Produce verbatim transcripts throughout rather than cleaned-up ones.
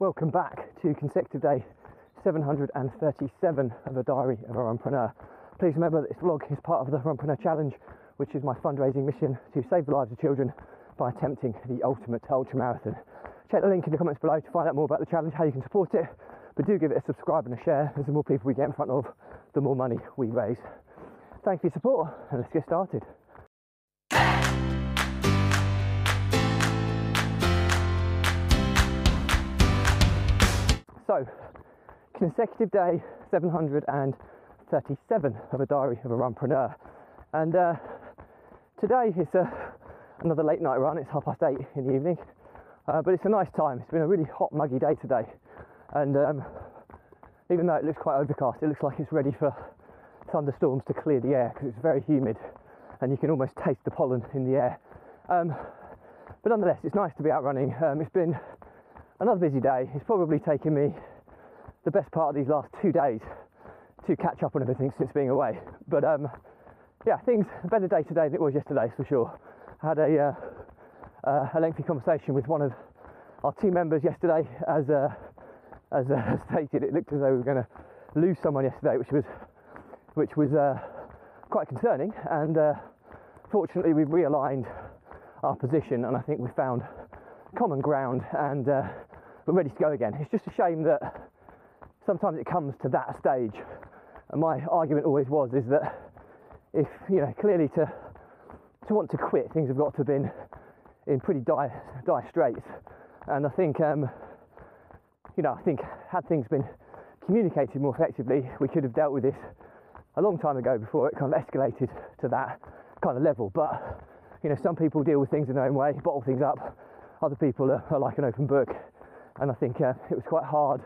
Welcome back to consecutive day seven hundred thirty-seven of the Diary of a Rumpreneur. Please remember that this vlog is part of the Rumpreneur Challenge, which is my fundraising mission to save the lives of children by attempting the ultimate ultra marathon. Check the link in the comments below to find out more about the challenge, how you can support it, but do give it a subscribe and a share, as the more people we get in front of, the more money we raise. Thanks for your support, and let's get started. So, consecutive day seven hundred thirty-seven of a Diary of a Rumpreneur, and uh, today is uh, another late night run. It's half past eight in the evening, uh, but it's a nice time. It's been a really hot, muggy day today, and um, even though it looks quite overcast, it looks like it's ready for thunderstorms to clear the air because it's very humid, and you can almost taste the pollen in the air. Um, but nonetheless, it's nice to be out running. Um, it's been another busy day. It's probably taken me the best part of these last two days to catch up on everything since being away. But um, yeah, things a better day today than it was yesterday for sure. I had a, uh, uh, a lengthy conversation with one of our team members yesterday. As uh, as uh, stated, it looked as though we were going to lose someone yesterday, which was which was uh, quite concerning. And uh, fortunately, we've realigned our position, and I think we found common ground, and uh, we're ready to go again. It's just a shame that sometimes it comes to that stage, and my argument always was is that, if you know, clearly to to want to quit, things have got to have been in pretty dire, dire straits. And I think um, you know I think had things been communicated more effectively, we could have dealt with this a long time ago before it kind of escalated to that kind of level. But you know, some people deal with things in their own way, bottle things up. Other people are, are like an open book, and I think uh, it was quite hard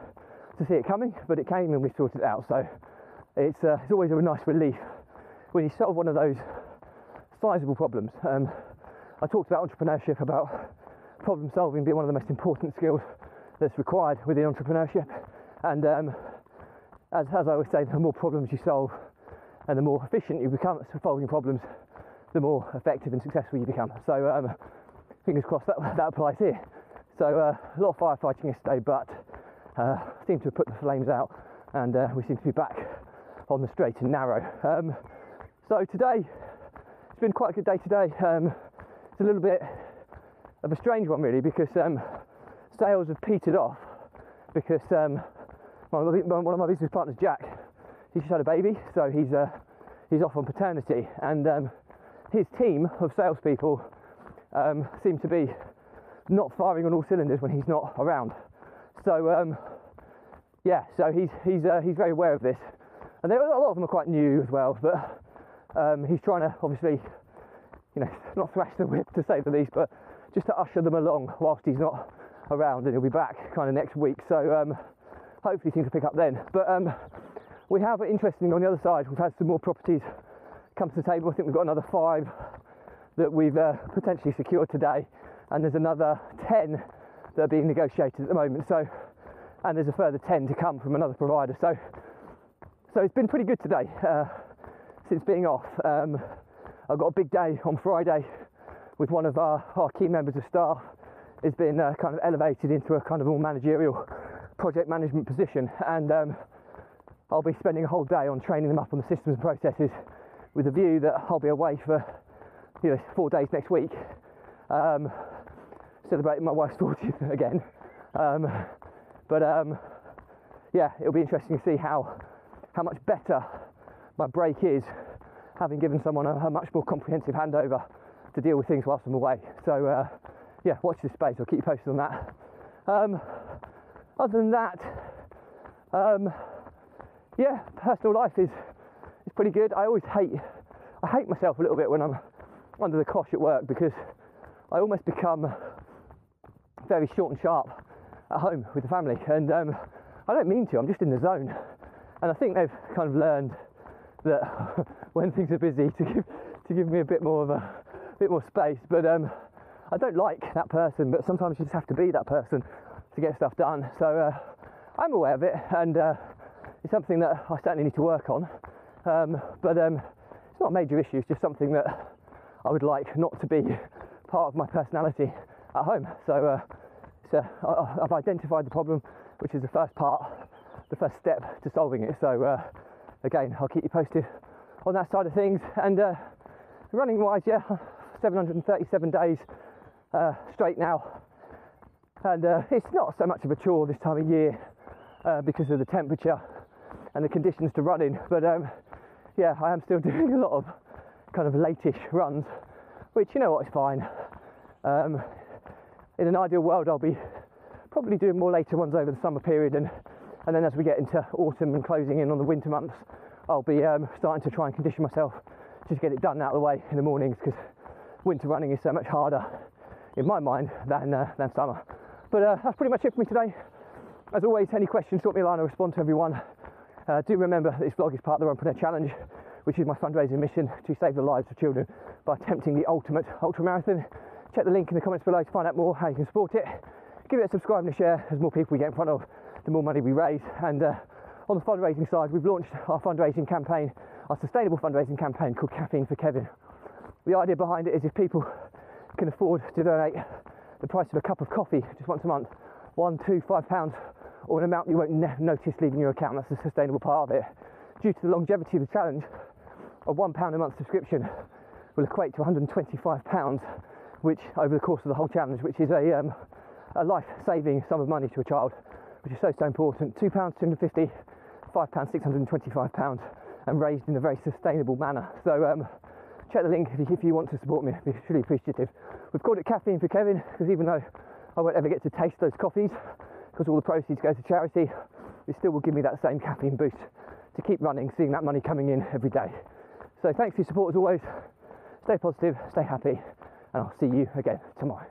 to see it coming, but it came and we sorted it out. So it's, uh, it's always a nice relief when you solve one of those sizable problems. Um, I talked about entrepreneurship, about problem solving being one of the most important skills that's required within entrepreneurship. And um, as, as I always say, the more problems you solve and the more efficient you become at solving problems, the more effective and successful you become. So um, fingers crossed that, that applies here. So uh, a lot of firefighting yesterday, but uh, seem to have put the flames out, and uh, we seem to be back on the straight and narrow. Um, so today, it's been quite a good day today. Um, it's a little bit of a strange one really, because um, sales have petered off, because um, my, one of my business partners, Jack, he's just had a baby, so he's, uh, he's off on paternity, and um, his team of salespeople Um, seem to be not firing on all cylinders when he's not around. So um, yeah, so he's he's uh, he's very aware of this, and there, a lot of them are quite new as well. But um, he's trying to obviously, you know, not thrash the whip to say the least, but just to usher them along whilst he's not around, and he'll be back kind of next week. So um, hopefully things will pick up then. But um, we have, interestingly, on the other side, we've had some more properties come to the table. I think we've got another five that we've uh, potentially secured today, and there's another ten that are being negotiated at the moment. So, and there's a further ten to come from another provider. So, so it's been pretty good today uh, since being off. Um, I've got a big day on Friday with one of our, our key members of staff. It's been uh, kind of elevated into a kind of all managerial project management position, and um, I'll be spending a whole day on training them up on the systems and processes, with a view that I'll be away for, you know, four days next week, um, celebrating my wife's fortieth again. Um, but um, yeah, it'll be interesting to see how how much better my break is, having given someone a, a much more comprehensive handover to deal with things whilst I'm away. So uh, yeah, watch this space. I'll keep you posted on that. Um, other than that, um, yeah, personal life is is pretty good. I always hate I hate myself a little bit when I'm under the cosh at work, because I almost become very short and sharp at home with the family, and um, I don't mean to. I'm just in the zone, and I think they've kind of learned that when things are busy, to give to give me a bit more of a, a bit more space. But um, I don't like that person, but sometimes you just have to be that person to get stuff done. So uh, I'm aware of it, and uh, it's something that I certainly need to work on. Um, but um, it's not a major issue. It's just something that I would like not to be part of my personality at home. So uh, So I, I've identified the problem, which is the first part, the first step to solving it. So uh, again, I'll keep you posted on that side of things. And uh, running wise, yeah, seven hundred thirty-seven days uh, straight now. And uh, it's not so much of a chore this time of year uh, because of the temperature and the conditions to run in. But um, yeah, I am still doing a lot of kind of late-ish runs, which, you know what, is fine. Um, in an ideal world, I'll be probably doing more later ones over the summer period, and, and then as we get into autumn and closing in on the winter months, I'll be um, starting to try and condition myself just to get it done out of the way in the mornings, because winter running is so much harder in my mind than, uh, than summer. But uh, that's pretty much it for me today. As always, any questions, drop me a line, I'll respond to everyone. Uh, do remember that this vlog is part of the Rumpreneur Challenge, which is my fundraising mission to save the lives of children by attempting the ultimate ultramarathon. Check the link in the comments below to find out more how you can support it. Give it a subscribe and a share. As more people we get in front of, the more money we raise. And uh, on the fundraising side, we've launched our fundraising campaign, our sustainable fundraising campaign called Caffeine for Kevin. The idea behind it is if people can afford to donate the price of a cup of coffee just once a month, one, two, five pounds, or an amount you won't notice leaving your account. That's the sustainable part of it. Due to the longevity of the challenge, a one pound a month subscription will equate to one hundred twenty-five pounds, which over the course of the whole challenge, which is a, um, a life-saving sum of money to a child, which is so, so important. Two pounds, two hundred fifty, five pounds, six hundred twenty-five pounds, and raised in a very sustainable manner. So um, check the link if you, if you want to support me. I'd be really appreciative. We've called it Caffeine for Kevin, because even though I won't ever get to taste those coffees, because all the proceeds go to charity, it still will give me that same caffeine boost to keep running, seeing that money coming in every day. So thanks for your support as always. Stay positive, stay happy, and I'll see you again tomorrow.